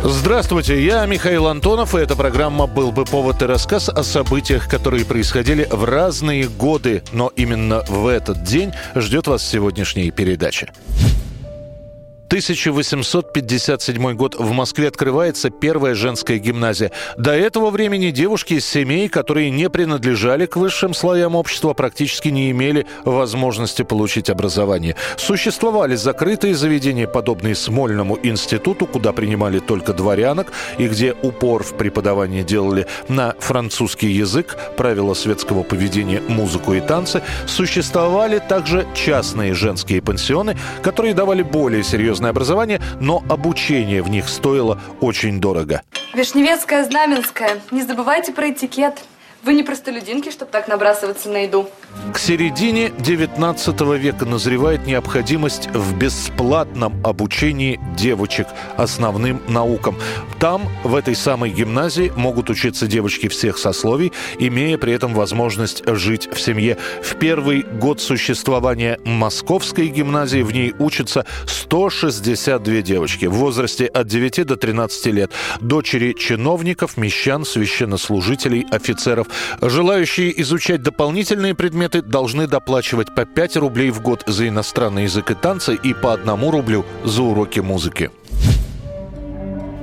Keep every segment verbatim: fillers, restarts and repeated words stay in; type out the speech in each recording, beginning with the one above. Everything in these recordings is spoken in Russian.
Здравствуйте, я Михаил Антонов, и эта программа «Был бы повод» и рассказ о событиях, которые происходили в разные годы, но именно в этот день ждет вас сегодняшняя передача. тысяча восемьсот пятьдесят седьмой год. В Москве открывается первая женская гимназия. До этого времени девушки из семей, которые не принадлежали к высшим слоям общества, практически не имели возможности получить образование. Существовали закрытые заведения, подобные Смольному институту, куда принимали только дворянок и где упор в преподавании делали на французский язык, правила светского поведения, музыку и танцы. Существовали также частные женские пансионы, которые давали более серьезные образование, но обучение в них стоило очень дорого. Вишневецкая, Знаменская. Не забывайте про этикет. Вы не простолюдинки, чтобы так набрасываться на еду. К середине девятнадцатого века назревает необходимость в бесплатном обучении девочек основным наукам. Там, в этой самой гимназии, могут учиться девочки всех сословий, имея при этом возможность жить в семье. В первый год существования Московской гимназии в ней учатся сто шестьдесят две девочки в возрасте от девяти до тринадцати лет. Дочери чиновников, мещан, священнослужителей, офицеров. Желающие изучать дополнительные предметы должны доплачивать по пять рублей в год за иностранный язык и танцы и по одному рублю за уроки музыки.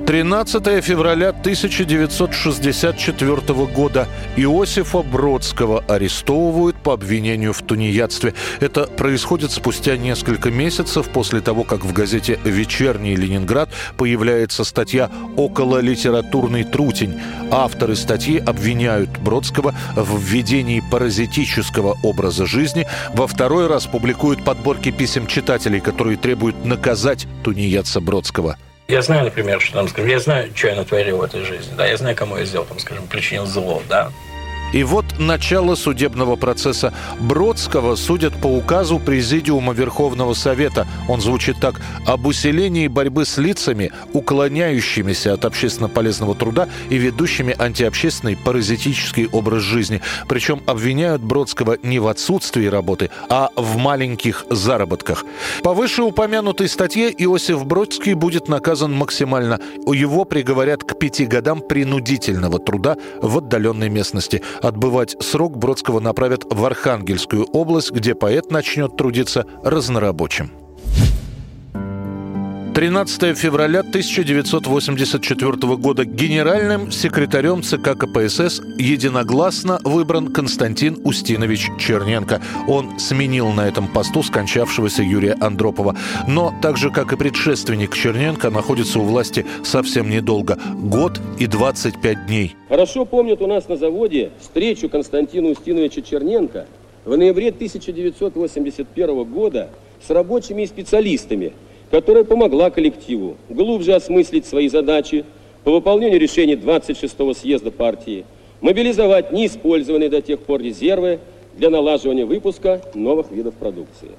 тринадцатого февраля тысяча девятьсот шестьдесят четвертого года Иосифа Бродского арестовывают по обвинению в тунеядстве. Это происходит спустя несколько месяцев после того, как в газете «Вечерний Ленинград» появляется статья «Окололитературный трутень». Авторы статьи обвиняют Бродского в введении паразитического образа жизни. Во второй раз публикуют подборки писем читателей, которые требуют наказать тунеядца Бродского. Я знаю, например, что там, скажем, я знаю, что я натворил в этой жизни, да, я знаю, кому я сделал, там, скажем, причинил зло, да. И вот начало судебного процесса. Бродского судят по указу Президиума Верховного Совета. Он звучит так: об усилении борьбы с лицами, уклоняющимися от общественно полезного труда и ведущими антиобщественный паразитический образ жизни. Причем обвиняют Бродского не в отсутствии работы, а в маленьких заработках. По вышеупомянутой статье Иосиф Бродский будет наказан максимально. Его приговорят к пяти годам принудительного труда в отдаленной местности. Отбывать срок Бродского направят в Архангельскую область, где поэт начнет трудиться разнорабочим. тринадцатого февраля тысяча девятьсот восемьдесят четвертого года генеральным секретарем ЦК КПСС единогласно выбран Константин Устинович Черненко. Он сменил на этом посту скончавшегося Юрия Андропова. Но так же, как и предшественник Черненко, находится у власти совсем недолго. год и двадцать пять дней. Хорошо помнят у нас на заводе встречу Константина Устиновича Черненко в ноябре тысяча девятьсот восемьдесят первого года с рабочими и специалистами, которая помогла коллективу глубже осмыслить свои задачи по выполнению решений двадцать шестого съезда партии, мобилизовать неиспользованные до тех пор резервы для налаживания выпуска новых видов продукции.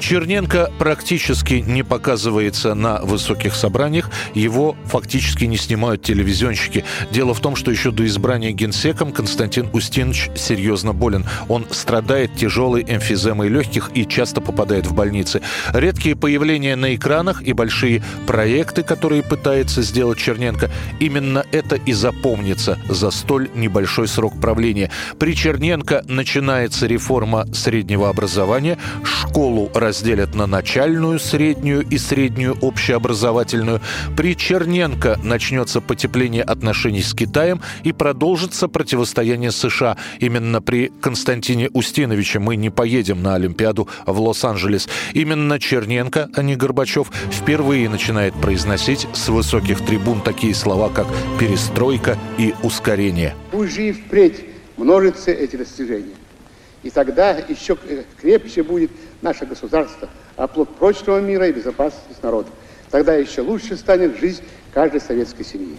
Черненко практически не показывается на высоких собраниях, его фактически не снимают телевизионщики. Дело в том, что еще до избрания генсеком Константин Устинович серьезно болен. Он страдает тяжелой эмфиземой легких и часто попадает в больницы. Редкие появления на экранах и большие проекты, которые пытается сделать Черненко, именно это и запомнится за столь небольшой срок правления. При Черненко начинается реформа среднего образования, школу развивается. Разделят на начальную, среднюю и среднюю общеобразовательную. При Черненко начнется потепление отношений с Китаем и продолжится противостояние США. Именно при Константине Устиновиче мы не поедем на Олимпиаду в Лос-Анджелес. Именно Черненко, а не Горбачев, впервые начинает произносить с высоких трибун такие слова, как «перестройка» и «ускорение». Пусть же и впредь множатся эти достижения. И тогда еще крепче будет наше государство, оплот прочного мира и безопасности народа. Тогда еще лучше станет жизнь каждой советской семьи.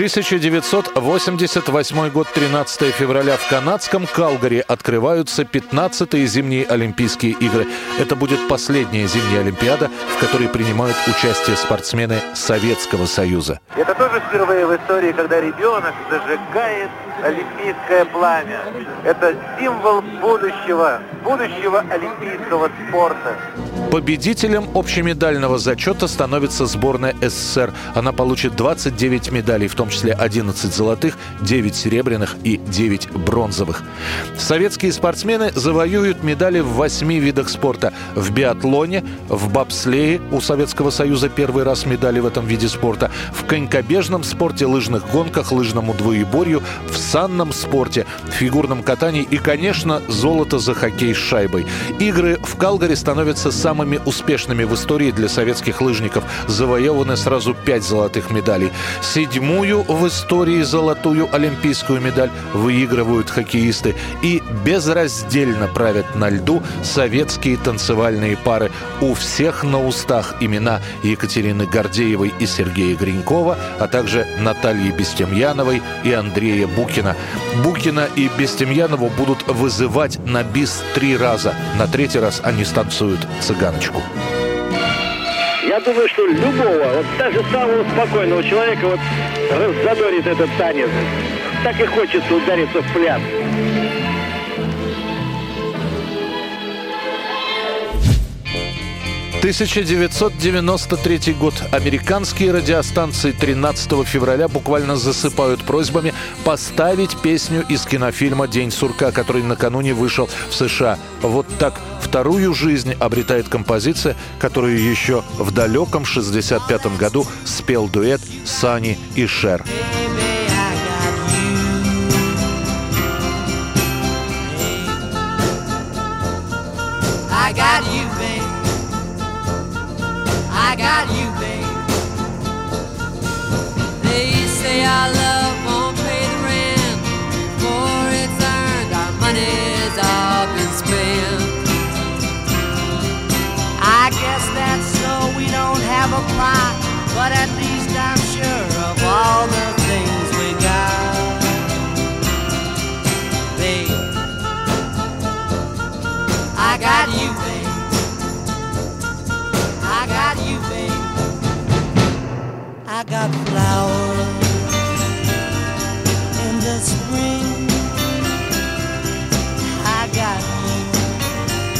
тысяча девятьсот восемьдесят восьмой год, тринадцатое февраля. В канадском Калгари открываются пятнадцатые зимние Олимпийские игры. Это будет последняя зимняя Олимпиада, в которой принимают участие спортсмены Советского Союза. Это тоже впервые в истории, когда ребенок зажигает олимпийское пламя. Это символ будущего, будущего олимпийского спорта. Победителем общемедального зачета становится сборная СССР. Она получит двадцать девять медалей, в том числе одиннадцать золотых, девять серебряных и девять бронзовых. Советские спортсмены завоюют медали в восьми видах спорта. В биатлоне, в бобслее у Советского Союза первый раз медали в этом виде спорта, в конькобежном спорте, лыжных гонках, лыжному двоеборью, в санном спорте, в фигурном катании и, конечно, золото за хоккей с шайбой. Игры в Калгари становятся самыми успешными в истории для советских лыжников. Завоеваны сразу пять золотых медалей. Седьмую в истории золотую олимпийскую медаль выигрывают хоккеисты. И безраздельно правят на льду советские танцевальные пары. У всех на устах имена Екатерины Гордеевой и Сергея Гринькова, а также Натальи Бестемьяновой и Андрея Букина. Букина и Бестемьянову будут вызывать на бис три раза. На третий раз они станцуют «Цыган». Я думаю, что любого, вот даже самого спокойного человека вот раззадорит этот танец. Так и хочется удариться в пляс. тысяча девятьсот девяносто третий год. Американские радиостанции тринадцатого февраля буквально засыпают просьбами поставить песню из кинофильма «День сурка», который накануне вышел в США. Вот так вторую жизнь обретает композиция, которую еще в далеком шестьдесят пятом году спел дуэт Сонни и Шер. I got you, babe. They say our love won't pay the rent before it's earned. Our money's all been spent. I guess that's so we don't have a plot, but at least I'm sure of all the things we got, babe. I got you, babe. I got you, babe. I got flowers in the spring. I got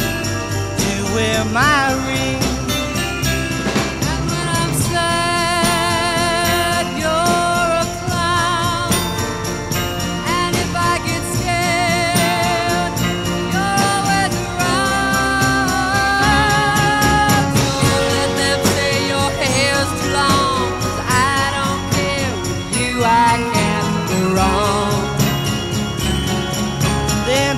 you to wear my ring. And when I'm sad, you're a clown. And if I get scared, you're always around. I can't be wrong. Then